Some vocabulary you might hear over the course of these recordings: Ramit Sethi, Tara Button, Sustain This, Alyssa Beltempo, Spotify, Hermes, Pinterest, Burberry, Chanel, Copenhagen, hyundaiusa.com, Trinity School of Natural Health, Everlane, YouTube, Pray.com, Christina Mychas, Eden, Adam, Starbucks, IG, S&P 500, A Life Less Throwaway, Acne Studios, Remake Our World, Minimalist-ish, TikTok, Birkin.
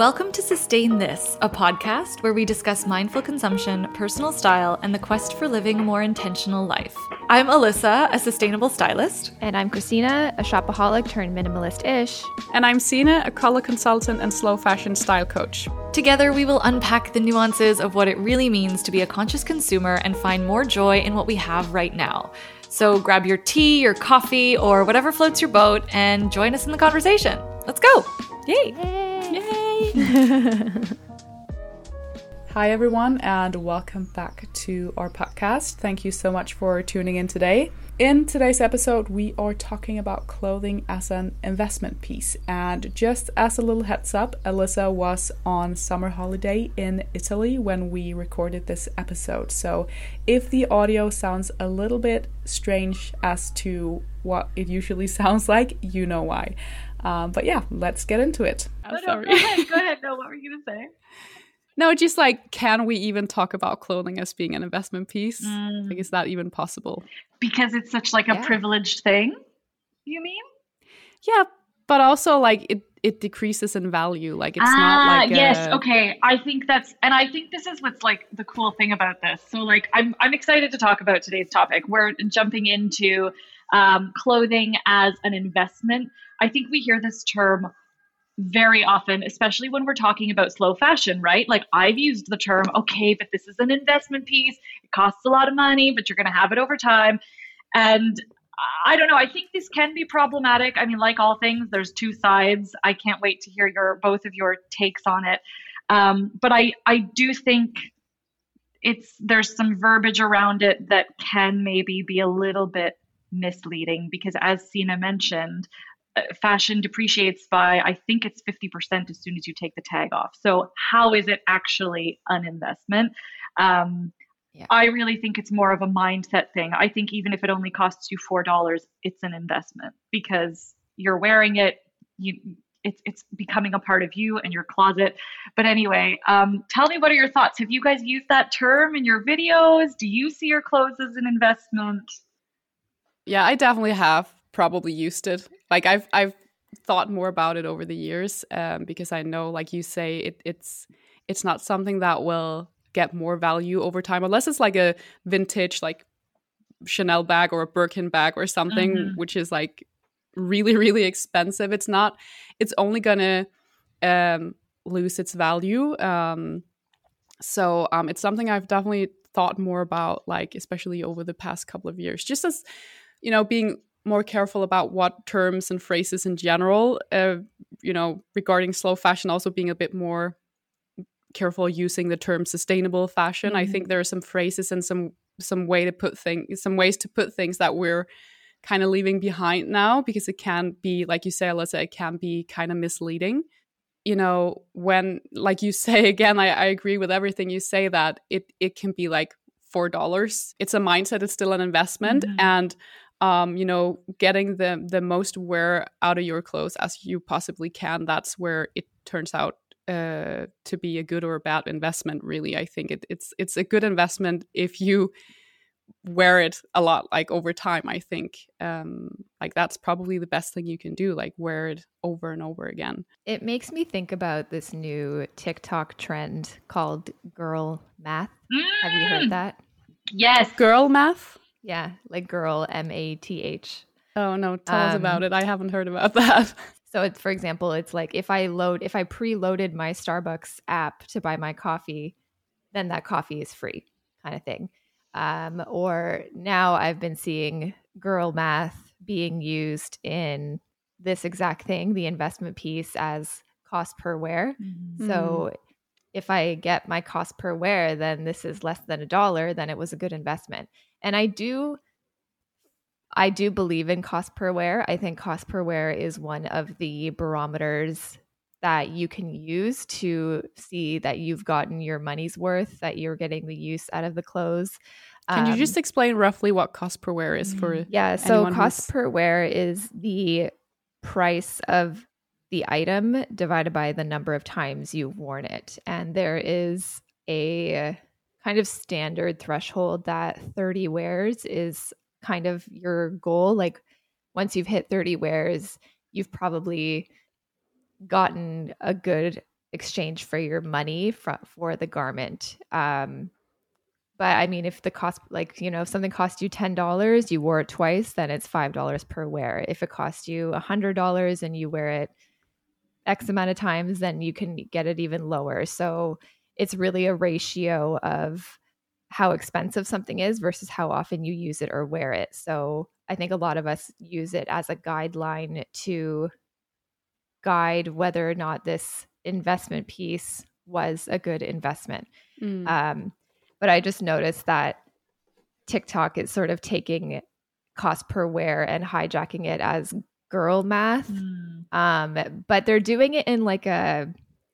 Welcome to Sustain This, a podcast where we discuss mindful consumption, personal style, and the quest for living a more intentional life. I'm Alyssa, a sustainable stylist. And I'm Christina, a shopaholic turned minimalist-ish. And I'm Sina, a color consultant and slow fashion style coach. Together, we will unpack the nuances of what it really means to be a conscious consumer and find more joy in what we have right now. So grab your tea, your coffee, or whatever floats your boat and join us in the conversation. Let's go. Yay. Yay. Hi, everyone, and welcome back to our podcast. Thank you so much for tuning in today. In today's episode, we are talking about clothing as an investment piece. And just as a little heads up, Alyssa was on summer holiday in Italy when we recorded this episode. So if the audio sounds a little bit strange as to what it usually sounds like, you know why. But yeah, let's get into it. I'm sorry. Go ahead. No, what were you going to say? No, just like, can we even talk about clothing as being an investment piece? Like, is that even possible? Because it's such like a privileged thing, you mean? Yeah, but also like it decreases in value. Like it's not like okay. I think that's, and I think this is what's like the cool thing about this. So like, I'm excited to talk about today's topic. We're jumping into clothing as an investment. I think we hear this term very often, especially when we're talking about slow fashion, right? Like I've used the term, okay, but this is an investment piece. It costs a lot of money, but you're going to have it over time. And I don't know. I think this can be problematic. I mean, like all things, there's two sides. I can't wait to hear both of your takes on it. But I do think there's some verbiage around it that can maybe be a little bit misleading because, as Sina mentioned, fashion depreciates by, I think it's 50% as soon as you take the tag off. So how is it actually an investment? I really think it's more of a mindset thing. I think even if it only costs you $4, it's an investment because you're wearing it. It's becoming a part of you and your closet. But anyway, tell me, what are your thoughts? Have you guys used that term in your videos? Do you see your clothes as an investment? Yeah, I definitely have probably used it. Like I've thought more about it over the years because I know, like you say, it's not something that will get more value over time unless it's like a vintage like Chanel bag or a Birkin bag or something, which is like really, really expensive. It's only gonna lose its value. So it's something I've definitely thought more about, like especially over the past couple of years, just as, you know, being more careful about what terms and phrases in general, regarding slow fashion, also being a bit more careful using the term sustainable fashion. I think there are some phrases and some ways to put things that we're kind of leaving behind now because it can be, like you say, Alyssa, it can be kind of misleading. You know, when, like you say, again, I agree with everything you say, that it can be like $4. It's a mindset. It's still an investment. And getting the most wear out of your clothes as you possibly can, that's where it turns out to be a good or a bad investment, really. I think it's a good investment if you wear it a lot, like over time, I think. Like that's probably the best thing you can do, like wear it over and over again. It makes me think about this new TikTok trend called girl math. Have you heard that? Yes. Girl math? Yeah, like girl, M-A-T-H. Oh, no, tell us about it. I haven't heard about that. So, for example, it's like if I preloaded my Starbucks app to buy my coffee, then that coffee is free, kind of thing. Or now I've been seeing girl math being used in this exact thing, the investment piece, as cost per wear. So if I get my cost per wear, then this is less than $1, then it was a good investment. And I do believe in cost per wear. I think cost per wear is one of the barometers that you can use to see that you've gotten your money's worth, that you're getting the use out of the clothes. Can you just explain roughly what cost per wear is for? Yeah, so cost per wear is the price of the item divided by the number of times you've worn it. And there is a kind of standard threshold that 30 wears is kind of your goal. Like once you've hit 30 wears, you've probably gotten a good exchange for your money for the garment. But I mean, if the cost, like, you know, if something cost you $10, you wore it twice, then it's $5 per wear. If it costs you $100 and you wear it X amount of times, then you can get it even lower. So it's really a ratio of how expensive something is versus how often you use it or wear it. So I think a lot of us use it as a guideline to guide whether or not this investment piece was a good investment. But I just noticed that TikTok is sort of taking cost per wear and hijacking it as girl math. But they're doing it in like a,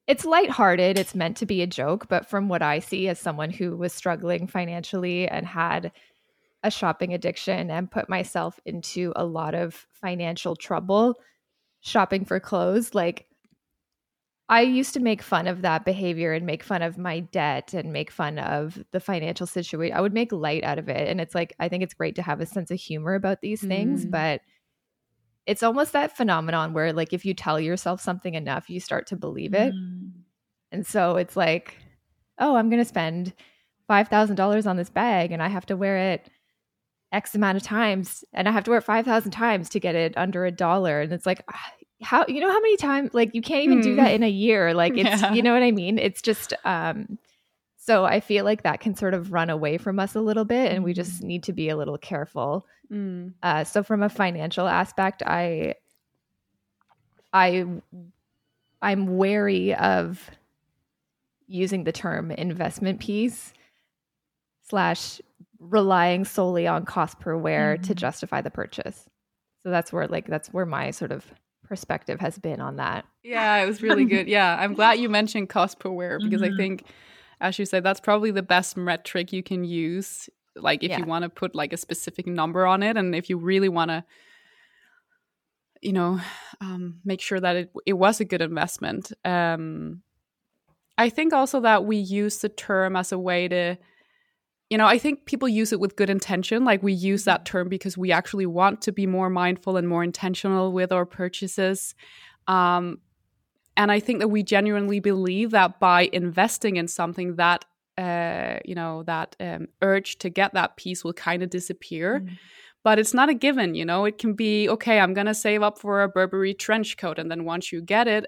it's lighthearted. It's meant to be a joke. But from what I see as someone who was struggling financially and had a shopping addiction and put myself into a lot of financial trouble shopping for clothes, like, I used to make fun of that behavior and make fun of my debt and make fun of the financial situation. I would make light out of it. And it's like, I think it's great to have a sense of humor about these things, but it's almost that phenomenon where, like, if you tell yourself something enough, you start to believe it. And so it's like, oh, I'm going to spend $5,000 on this bag and I have to wear it X amount of times. And I have to wear it 5,000 times to get it under $1. And it's like, how, you know, how many times, like, you can't even do that in a year. Like, it's, you know what I mean? It's just, so I feel like that can sort of run away from us a little bit, and we just need to be a little careful. So from a financial aspect, I'm wary of using the term investment piece / relying solely on cost per wear to justify the purchase. So that's where my sort of perspective has been on that. Yeah, it was really good. Yeah, I'm glad you mentioned cost per wear, because I think, as you said, that's probably the best metric you can use, like, if you want to put like a specific number on it, and if you really want to, you know, make sure that it was a good investment. I think also that we use the term as a way to, you know, I think people use it with good intention. Like, we use that term because we actually want to be more mindful and more intentional with our purchases. And I think that we genuinely believe that by investing in something, that, you know, that urge to get that piece will kind of disappear. But it's not a given, you know. It can be, okay, I'm going to save up for a Burberry trench coat. And then once you get it,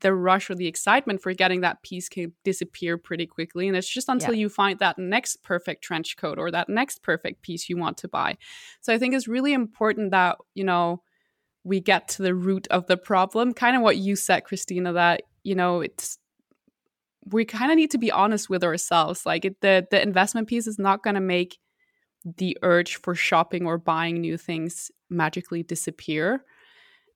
the rush or the excitement for getting that piece can disappear pretty quickly. And it's just until you find that next perfect trench coat or that next perfect piece you want to buy. So I think it's really important that, you know, we get to the root of the problem, kind of what you said, Christina, that, you know, it's, we kind of need to be honest with ourselves. Like, the investment piece is not going to make the urge for shopping or buying new things magically disappear.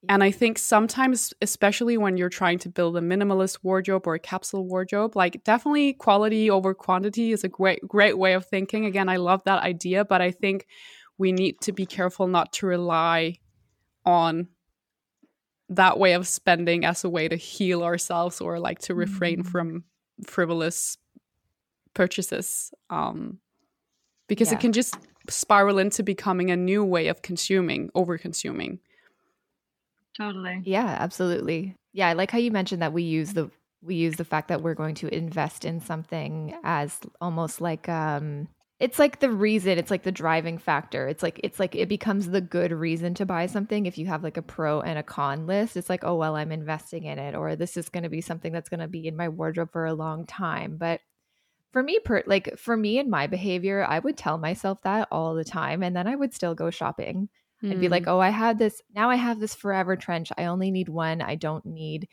And I think sometimes, especially when you're trying to build a minimalist wardrobe or a capsule wardrobe, like, definitely quality over quantity is a great way of thinking. Again, I love that idea, but I think we need to be careful not to rely on that way of spending as a way to heal ourselves or like to refrain from frivolous purchases, because it can just spiral into becoming a new way of consuming, over-consuming. Totally. Yeah, absolutely. Yeah, I like how you mentioned that we use the fact that we're going to invest in something as almost like it's like the reason, it's like the driving factor. It's like it becomes the good reason to buy something. If you have like a pro and a con list, it's like, oh, well, I'm investing in it, or this is going to be something that's going to be in my wardrobe for a long time. But for me, and my behavior, I would tell myself that all the time, and then I would still go shopping. I'd be like, oh, I had this. Now I have this forever trench. I only need one. I don't need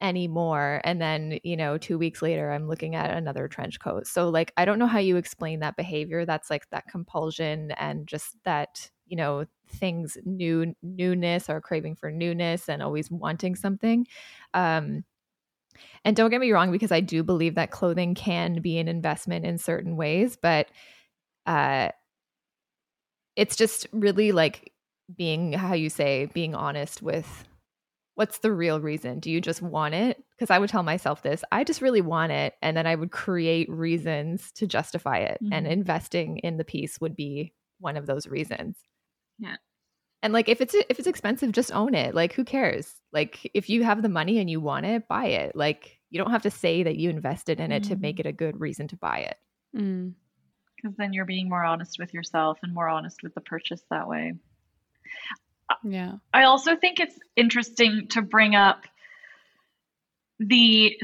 any more. And then, you know, 2 weeks later, I'm looking at another trench coat. So, like, I don't know how you explain that behavior. That's like that compulsion and just that, you know, things, newness or craving for newness and always wanting something. And don't get me wrong, because I do believe that clothing can be an investment in certain ways, but it's just really like being honest with what's the real reason. Do you just want it? Because I would tell myself this, I just really want it. And then I would create reasons to justify it. And investing in the piece would be one of those reasons. Yeah. And like, if it's expensive, just own it. Like, who cares? Like, if you have the money and you want it, buy it. Like, You don't have to say that you invested in it to make it a good reason to buy it. Because then you're being more honest with yourself and more honest with the purchase that way. Yeah. I also think it's interesting to bring up I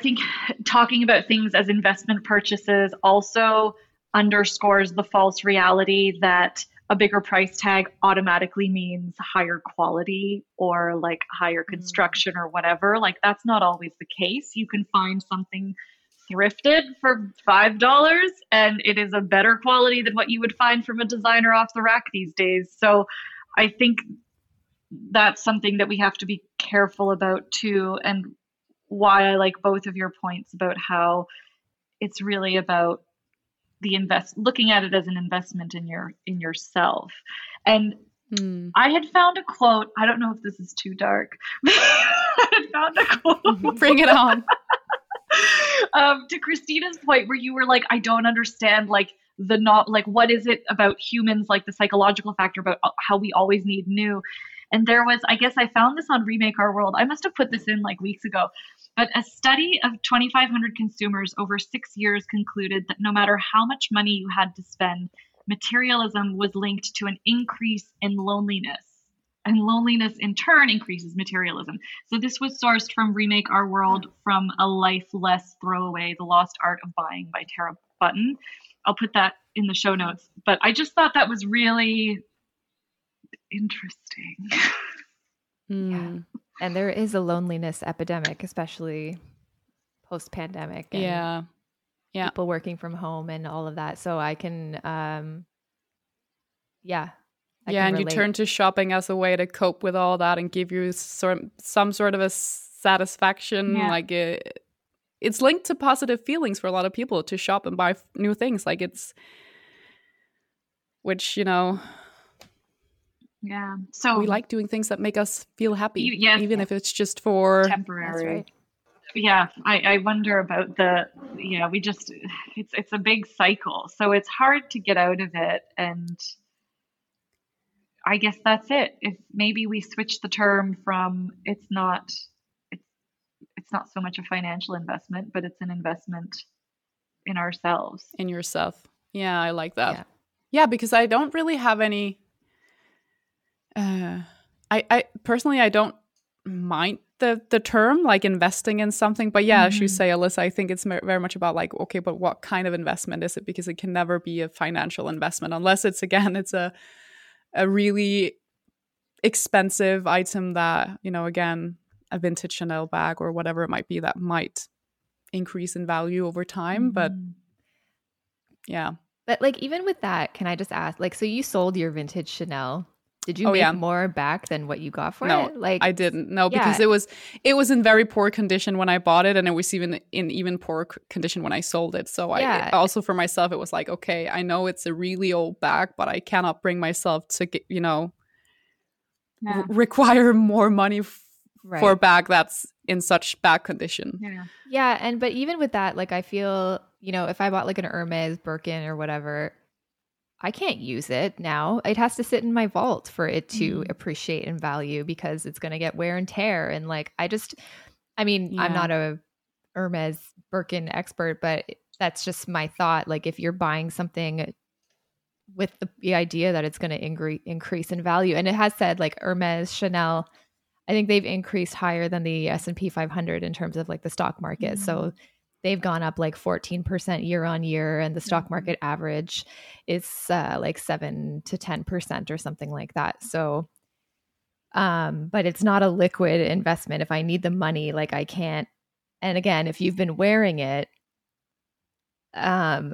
think talking about things as investment purchases also underscores the false reality that a bigger price tag automatically means higher quality or like higher construction or whatever. Like that's not always the case. You can find something thrifted for $5 and it is a better quality than what you would find from a designer off the rack these days. So I think that's something that we have to be careful about too, and why I like both of your points about how it's really about looking at it as an investment in yourself. And I had found a quote. I don't know if this is too dark. I had found a quote. Bring it on. To Christina's point, where you were like, I don't understand, what is it about humans, like the psychological factor about how we always need new. And there was, I guess I found this on Remake Our World. I must have put this in like weeks ago. But a study of 2,500 consumers over 6 years concluded that no matter how much money you had to spend, materialism was linked to an increase in loneliness. And loneliness in turn increases materialism. So this was sourced from Remake Our World from A Life Less Throwaway, The Lost Art of Buying by Tara Button. I'll put that in the show notes. But I just thought that was really interesting. Yeah. And there is a loneliness epidemic, especially post-pandemic. And yeah. People working from home and all of that. So I can, I can relate. You turn to shopping as a way to cope with all that and give you some sort of a satisfaction. Yeah. Like it's linked to positive feelings for a lot of people to shop and buy new things. Like which, you know. Yeah. So we like doing things that make us feel happy, even if it's just for temporary. Right. Yeah. I wonder about it's a big cycle. So it's hard to get out of it. And I guess that's it. If maybe we switch the term from it's not so much a financial investment, but it's an investment in ourselves. In yourself. Yeah. I like that. Yeah because I don't really have any, I personally, I don't mind the term like investing in something, but as you say, Alyssa, I think it's very much about like, okay, but what kind of investment is it? Because it can never be a financial investment unless it's a really expensive item that, you know, again, a vintage Chanel bag or whatever it might be that might increase in value over time. But yeah. But like, even with that, can I just ask, like, so you sold your vintage Chanel. Did you make more back than what you got for it? Like I didn't. No, because it was in very poor condition when I bought it, and it was even poorer condition when I sold it. So also for myself, it was like, okay, I know it's a really old bag, but I cannot bring myself to require more money for a bag that's in such bad condition. Yeah, and but even with that, like I feel, you know, if I bought like an Hermes Birkin or whatever, I can't use it now. It has to sit in my vault for it to appreciate and value, because it's going to get wear and tear. And like, I'm not a Hermes Birkin expert, but that's just my thought. Like if you're buying something with the idea that it's going to increase in value. And it has said like Hermes, Chanel, I think they've increased higher than the S&P 500 in terms of like the stock market. So they've gone up like 14% year on year, and the stock market average is like 7 to 10% or something like that. So, but it's not a liquid investment. If I need the money, like I can't. And again, if you've been wearing it, my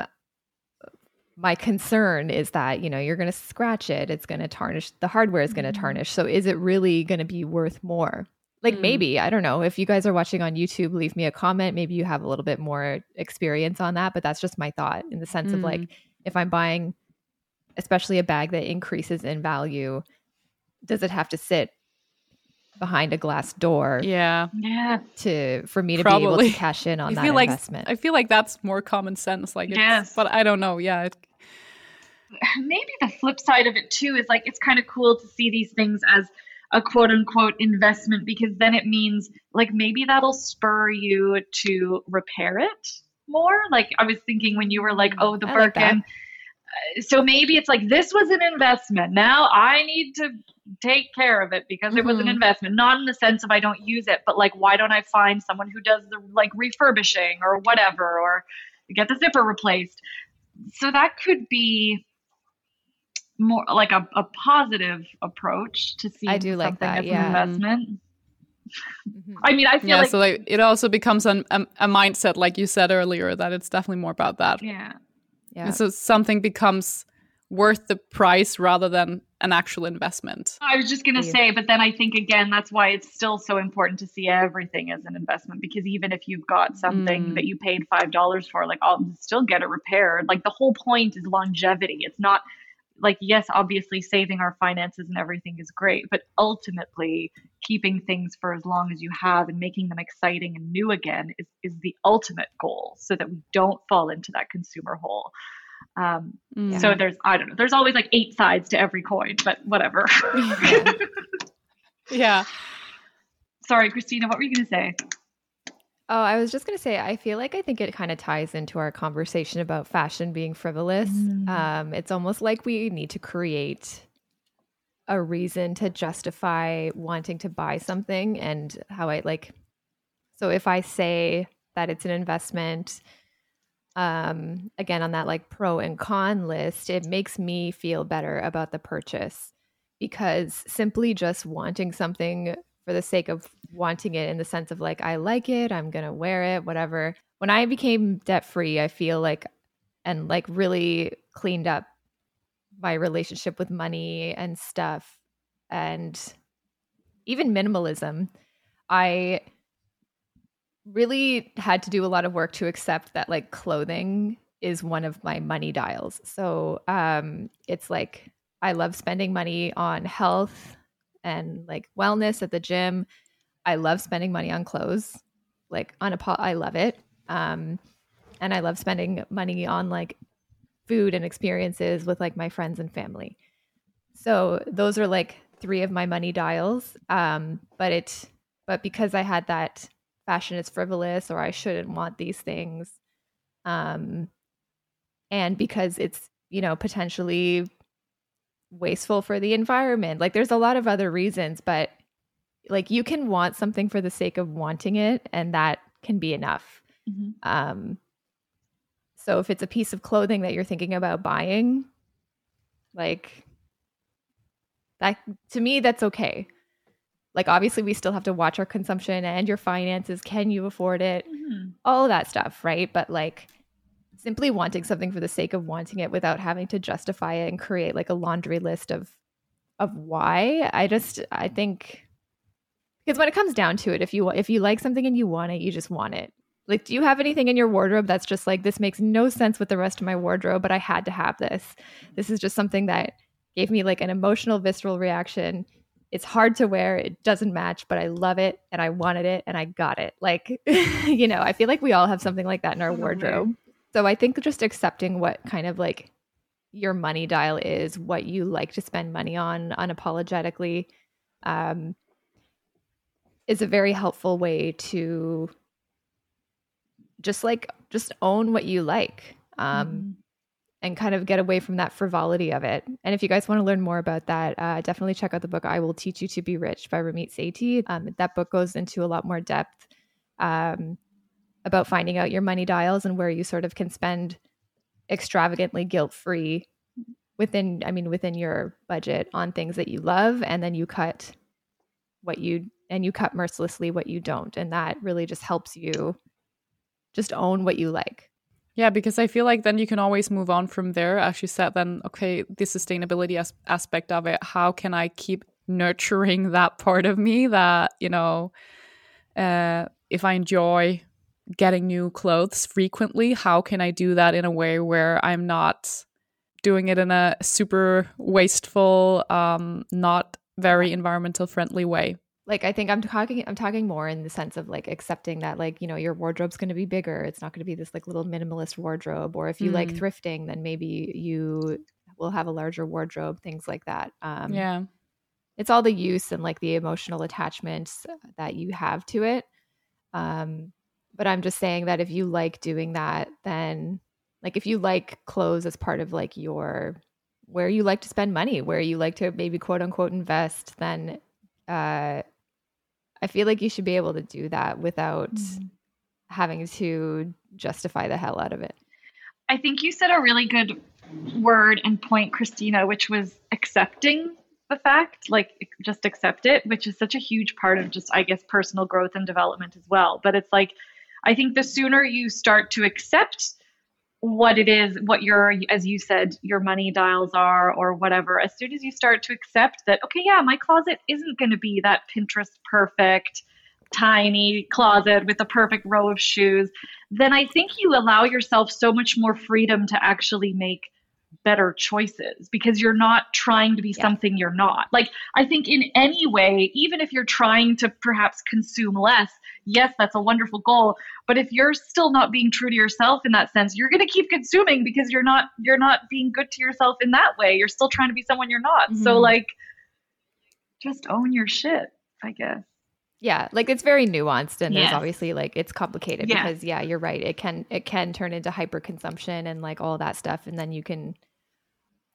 concern is that, you know, you're going to scratch it. It's going to tarnish. The hardware is going to tarnish. So is it really going to be worth more? Like maybe, I don't know, if you guys are watching on YouTube, leave me a comment. Maybe you have a little bit more experience on that, but that's just my thought in the sense of like, if I'm buying, especially a bag that increases in value, does it have to sit behind a glass door? Yeah. For me to be able to cash in on that investment. I feel like that's more common sense. Like, yes. But I don't know. Yeah. Maybe the flip side of it too is like, it's kind of cool to see these things as a quote unquote investment, because then it means like maybe that'll spur you to repair it more. Like I was thinking when you were like, oh, the Birkin. So maybe it's like, this was an investment. Now I need to take care of it because it was an investment, not in the sense of I don't use it, but like, why don't I find someone who does the like refurbishing or whatever, or get the zipper replaced. So that could be more like a positive approach to see something as an investment. I mean, I feel like... So like, it also becomes a mindset, like you said earlier, that it's definitely more about that. Yeah. So something becomes worth the price rather than an actual investment. I was just going to say, but then I think, again, that's why it's still so important to see everything as an investment, because even if you've got something that you paid $5 for, like, I'll still get it repaired. Like, the whole point is longevity. It's not... Like, yes, obviously saving our finances and everything is great, but ultimately keeping things for as long as you have and making them exciting and new again is the ultimate goal, so that we don't fall into that consumer hole. So there's, I don't know, there's always like 8 sides to every coin, but whatever. Sorry, Christina, what were you going to say? Oh, I was just going to say, I feel like I think it kind of ties into our conversation about fashion being frivolous. It's almost like we need to create a reason to justify wanting to buy something, and how I like. So if I say that it's an investment, again, on that like pro and con list, it makes me feel better about the purchase, because simply just wanting something for the sake of wanting it, in the sense of like, I like it, I'm going to wear it, whatever. When I became debt-free, I feel like, and like really cleaned up my relationship with money and stuff, and even minimalism, I really had to do a lot of work to accept that like clothing is one of my money dials. So it's like, I love spending money on health and like wellness at the gym. I love spending money on clothes, like I love it. And I love spending money on like food and experiences with like my friends and family. So those are like 3 of my money dials. But because I had that fashion is frivolous, or I shouldn't want these things. And because it's, you know, potentially wasteful for the environment. Like there's a lot of other reasons, but like you can want something for the sake of wanting it, and that can be enough. So if it's a piece of clothing that you're thinking about buying, like that, to me, that's okay. Like obviously we still have to watch our consumption and your finances. Can you afford it? All of that stuff, right? But like simply wanting something for the sake of wanting it without having to justify it and create like a laundry list of why. I think, because when it comes down to it, if you like something and you want it, you just want it. Like, do you have anything in your wardrobe that's just like, this makes no sense with the rest of my wardrobe, but I had to have this. This is just something that gave me like an emotional, visceral reaction. It's hard to wear. It doesn't match, but I love it, and I wanted it, and I got it. Like, you know, I feel like we all have something like that in our wardrobe. So I think just accepting what kind of like your money dial is, what you like to spend money on unapologetically, is a very helpful way to just own what you like, and kind of get away from that frivolity of it. And if you guys want to learn more about that, definitely check out the book, I Will Teach You to Be Rich by Ramit Sethi. That book goes into a lot more depth, about finding out your money dials and where you sort of can spend extravagantly guilt-free within your budget on things that you love, and then you cut mercilessly what you don't. And that really just helps you just own what you like. Yeah, because I feel like then you can always move on from there. As you said, then, okay, the sustainability aspect of it, how can I keep nurturing that part of me that, you know, if I enjoy getting new clothes frequently, how can I do that in a way where I'm not doing it in a super wasteful, not very environmental friendly way? Like, I think I'm talking more in the sense of like accepting that, like, you know, your wardrobe's going to be bigger. It's not going to be this like little minimalist wardrobe, or if you like thrifting, then maybe you will have a larger wardrobe, things like that. it's all the use and like the emotional attachments that you have to it. But I'm just saying that if you like doing that, then like if you like clothes as part of like your, where you like to spend money, where you like to maybe quote unquote invest, then I feel like you should be able to do that without having to justify the hell out of it. I think you said a really good word and point, Christina, which was accepting the fact, like just accept it, which is such a huge part of just, I guess, personal growth and development as well. But it's like, I think the sooner you start to accept what it is, what your, as you said, your money dials are or whatever, as soon as you start to accept that, okay, yeah, my closet isn't going to be that Pinterest perfect, tiny closet with the perfect row of shoes, then I think you allow yourself so much more freedom to actually make better choices because you're not trying to be something you're not. Like, I think in any way, even if you're trying to perhaps consume less, yes, that's a wonderful goal. But if you're still not being true to yourself in that sense, you're going to keep consuming because you're not being good to yourself in that way. You're still trying to be someone you're not. Mm-hmm. So like, just own your shit, I guess. Yeah. Like it's very nuanced and there's obviously like, it's complicated because you're right. It can turn into hyper consumption and like all that stuff. And then you can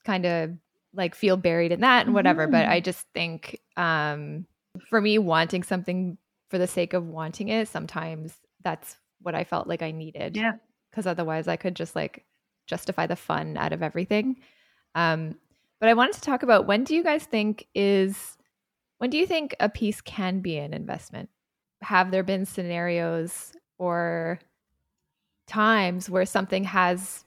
kind of like feel buried in that and whatever. Mm-hmm. But I just think for me, wanting something for the sake of wanting it, sometimes that's what I felt like I needed. Yeah. Cause otherwise I could just like justify the fun out of everything. But I wanted to talk about when do you think a piece can be an investment? Have there been scenarios or times where something has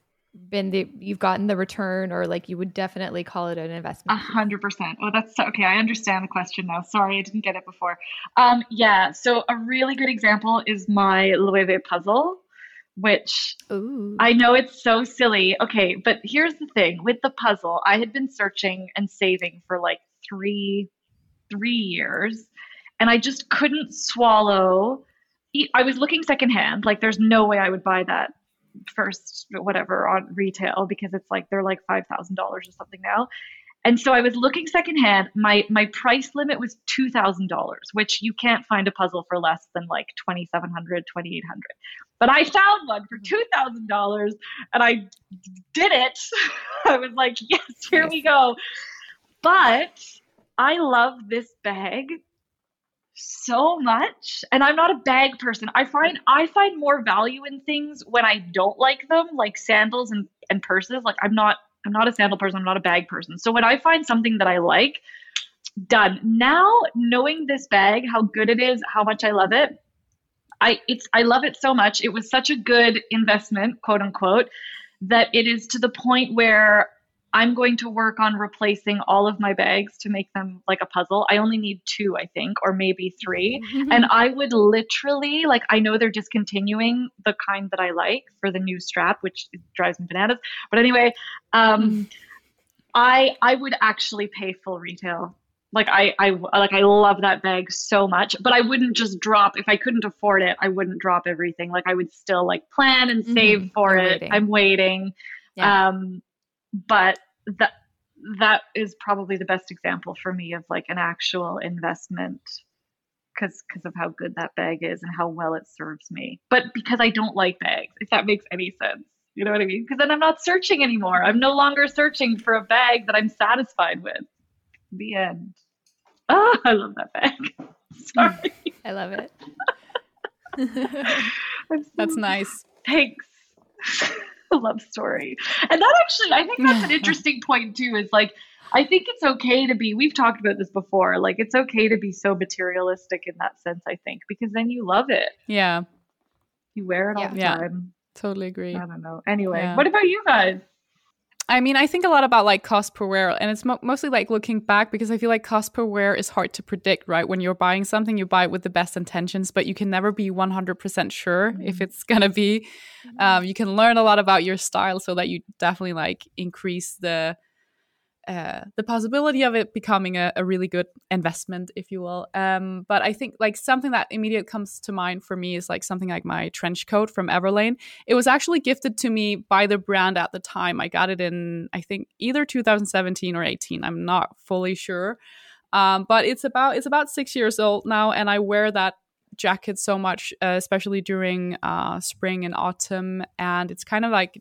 been you've gotten the return or like you would definitely call it an investment? 100%. Oh, that's okay. I understand the question now. Sorry, I didn't get it before. Yeah. So a really good example is my Loewe puzzle, which Ooh. I know it's so silly. Okay. But here's the thing with the puzzle, I had been searching and saving for like three years. And I just couldn't swallow. I was looking secondhand. Like there's no way I would buy that first, whatever, on retail because it's like, they're like $5,000 or something now. And so I was looking secondhand. My price limit was $2,000, which you can't find a puzzle for less than like $2,700, $2,800. But I found one for $2,000 and I did it. I was like, yes, here we go. But I love this bag so much. And I'm not a bag person. I find more value in things when I don't like them, like sandals and purses. Like I'm not a sandal person. I'm not a bag person. So when I find something that I like, done. Now, knowing this bag, how good it is, how much I love it. I love it so much. It was such a good investment, quote unquote, that it is to the point where I'm going to work on replacing all of my bags to make them like a puzzle. I only need two, I think, or maybe three. And I would literally, like, I know they're discontinuing the kind that I like for the new strap, which drives me bananas. But anyway, I would actually pay full retail. Like I love that bag so much, but I wouldn't just drop, if I couldn't afford it, I wouldn't drop everything. Like I would still like plan and save for it. I'm waiting. Yeah. But that is probably the best example for me of like an actual investment because of how good that bag is and how well it serves me. But because I don't like bags, if that makes any sense, you know what I mean? Because then I'm not searching anymore. I'm no longer searching for a bag that I'm satisfied with. The end. Oh, I love that bag. Sorry. I love it. That's nice. Thanks. Love story. And that actually, I think that's an interesting point too, is like, I think it's okay to be, we've talked about this before, like it's okay to be so materialistic in that sense, I think, because then you love it. Yeah. You wear it all the time. Totally agree. I don't know. Anyway, what about you guys? I mean, I think a lot about like cost per wear, and it's mostly like looking back, because I feel like cost per wear is hard to predict, right? When you're buying something, you buy it with the best intentions, but you can never be 100% sure if it's going to be. You can learn a lot about your style so that you definitely like increase the possibility of it becoming a really good investment, if you will. But I think like something that immediately comes to mind for me is like something like my trench coat from Everlane. It was actually gifted to me by the brand at the time. I got it in, I think, either 2017 or 18. I'm not fully sure. But it's about 6 years old now, and I wear that jacket so much, especially during spring and autumn, and it's kind of like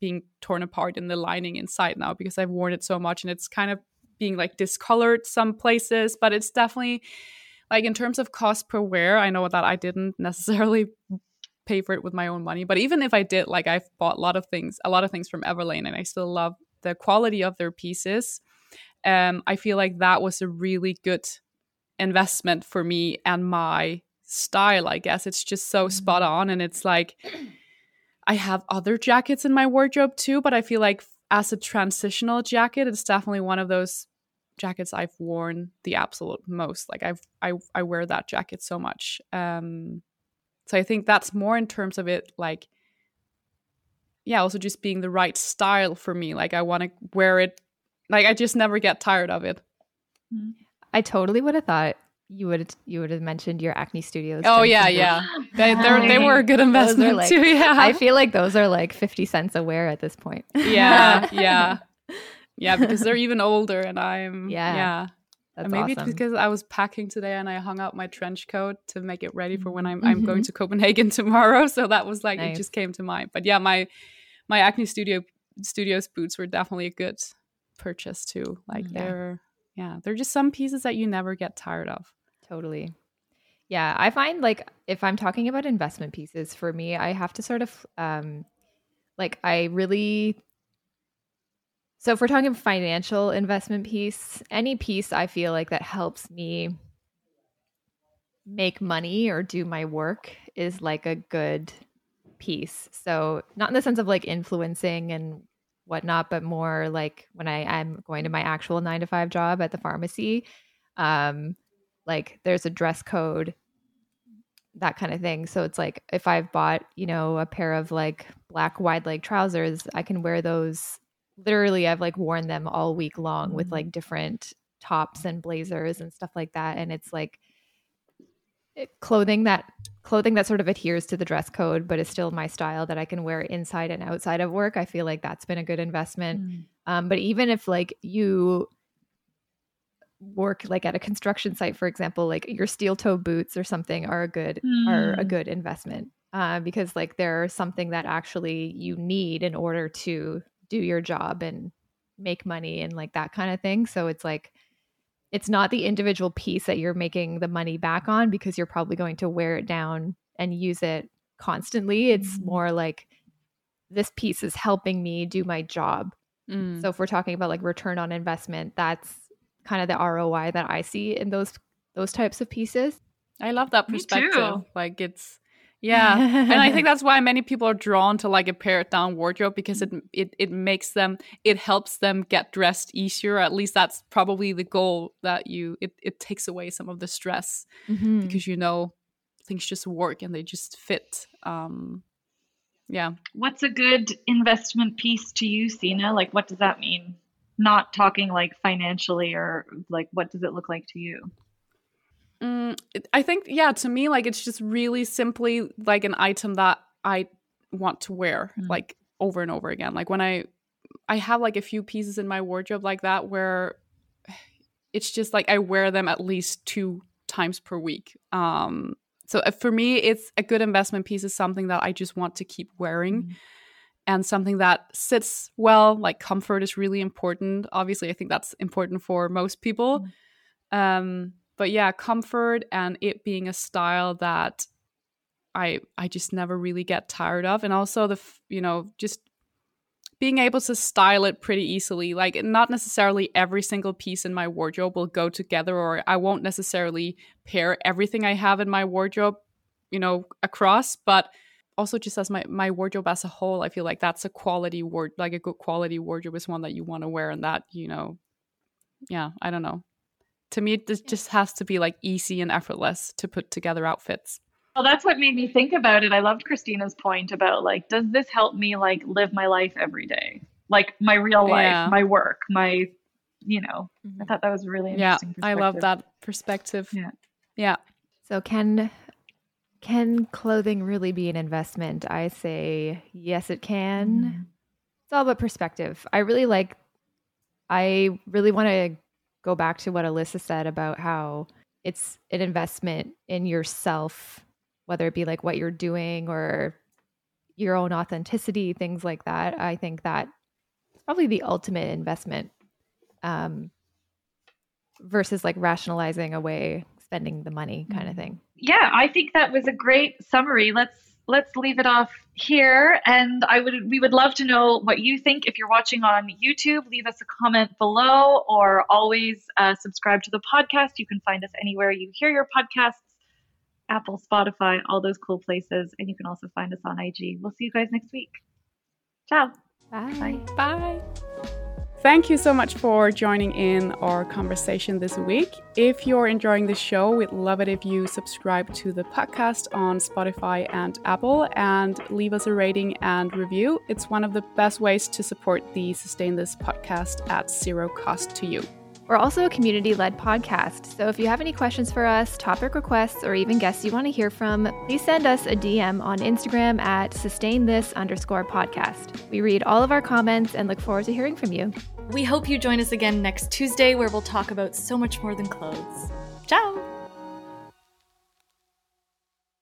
being torn apart in the lining inside now because I've worn it so much, and it's kind of being like discolored some places. But it's definitely like, in terms of cost per wear, I know that I didn't necessarily pay for it with my own money, but even if I did, like, I've bought a lot of things from Everlane, and I still love the quality of their pieces. I feel like that was a really good investment for me and my style, I guess. It's just so spot on, and it's like, I have other jackets in my wardrobe too, but I feel like as a transitional jacket, it's definitely one of those jackets I've worn the absolute most. Like, I wear that jacket so much. So I think that's more in terms of it, like, yeah, also just being the right style for me. Like, I want to wear it, like, I just never get tired of it. I totally would have thought you would have mentioned your Acne Studios. Oh yeah, yeah. They were a good investment, like, too. Yeah, I feel like those are like 50 cents a wear at this point. Yeah, yeah, yeah. Because they're even older, and I'm yeah. That's maybe awesome. It's because I was packing today and I hung out my trench coat to make it ready for when I'm going to Copenhagen tomorrow. So that was like, nice. It just came to mind. But yeah, my Acne Studios boots were definitely a good purchase too. Like they're just some pieces that you never get tired of. Totally. Yeah, I find, like, if I'm talking about investment pieces, for me, I have to sort of so if we're talking financial investment piece, any piece I feel like that helps me make money or do my work is like a good piece. So not in the sense of like influencing and whatnot, but more like when I'm going to my actual 9-to-5 job at the pharmacy, like there's a dress code, that kind of thing. So it's like, if I've bought, a pair of like black wide leg trousers, I can wear those. Literally, I've like worn them all week long with like different tops and blazers and stuff like that. And it's like clothing that sort of adheres to the dress code, but is still my style that I can wear inside and outside of work. I feel like that's been a good investment. But even if like you work like at a construction site, for example, like your steel toe boots or something are a good investment, because like they're something that actually you need in order to do your job and make money and like that kind of thing. So it's like, it's not the individual piece that you're making the money back on because you're probably going to wear it down and use it constantly. It's more like, this piece is helping me do my job. So if we're talking about like return on investment, that's kind of the ROI that I see in those types of pieces. I love that perspective. Like, it's, yeah. And I think that's why many people are drawn to like a pared down wardrobe, because it helps them get dressed easier. At least that's probably the goal, that it takes away some of the stress, because things just work and they just fit. Yeah. What's a good investment piece to you, Sina? Like, what does that mean? Not talking like financially, or like, what does it look like to you? I think, yeah, to me, like, it's just really simply like an item that I want to wear like over and over again. Like, when I have like a few pieces in my wardrobe like that, where it's just like I wear them at least 2 times per week. So for me, it's a good investment piece is something that I just want to keep wearing, and something that sits well. Like, comfort is really important. Obviously, I think that's important for most people. But yeah, comfort, and it being a style that I just never really get tired of. And also just being able to style it pretty easily. Like, not necessarily every single piece in my wardrobe will go together, or I won't necessarily pair everything I have in my wardrobe, across. But also, just as my wardrobe as a whole, I feel like that's a quality wardrobe. Like, a good quality wardrobe is one that you want to wear, and that, yeah, I don't know. To me, it just has to be like easy and effortless to put together outfits. Well, that's what made me think about it. I loved Christina's point about like, does this help me like live my life every day? Like, my real life, my work, I thought that was really interesting. Yeah, I love that perspective. Yeah. So can clothing really be an investment? I say, yes, it can. It's all about perspective. I really want to go back to what Alyssa said about how it's an investment in yourself, whether it be like what you're doing or your own authenticity, things like that. I think that it's probably the ultimate investment versus like rationalizing away spending the money kind of thing. Yeah, I think that was a great summary. Let's leave it off here. And we would love to know what you think. If you're watching on YouTube, leave us a comment below, or always subscribe to the podcast. You can find us anywhere you hear your podcasts, Apple, Spotify, all those cool places. And you can also find us on IG. We'll see you guys next week. Ciao. Bye. Bye. Bye. Thank you so much for joining in our conversation this week. If you're enjoying the show, we'd love it if you subscribe to the podcast on Spotify and Apple and leave us a rating and review. It's one of the best ways to support the Sustain This podcast at zero cost to you. We're also a community-led podcast, so if you have any questions for us, topic requests, or even guests you want to hear from, please send us a DM on Instagram at sustainthis_podcast. We read all of our comments and look forward to hearing from you. We hope you join us again next Tuesday, where we'll talk about so much more than clothes. Ciao!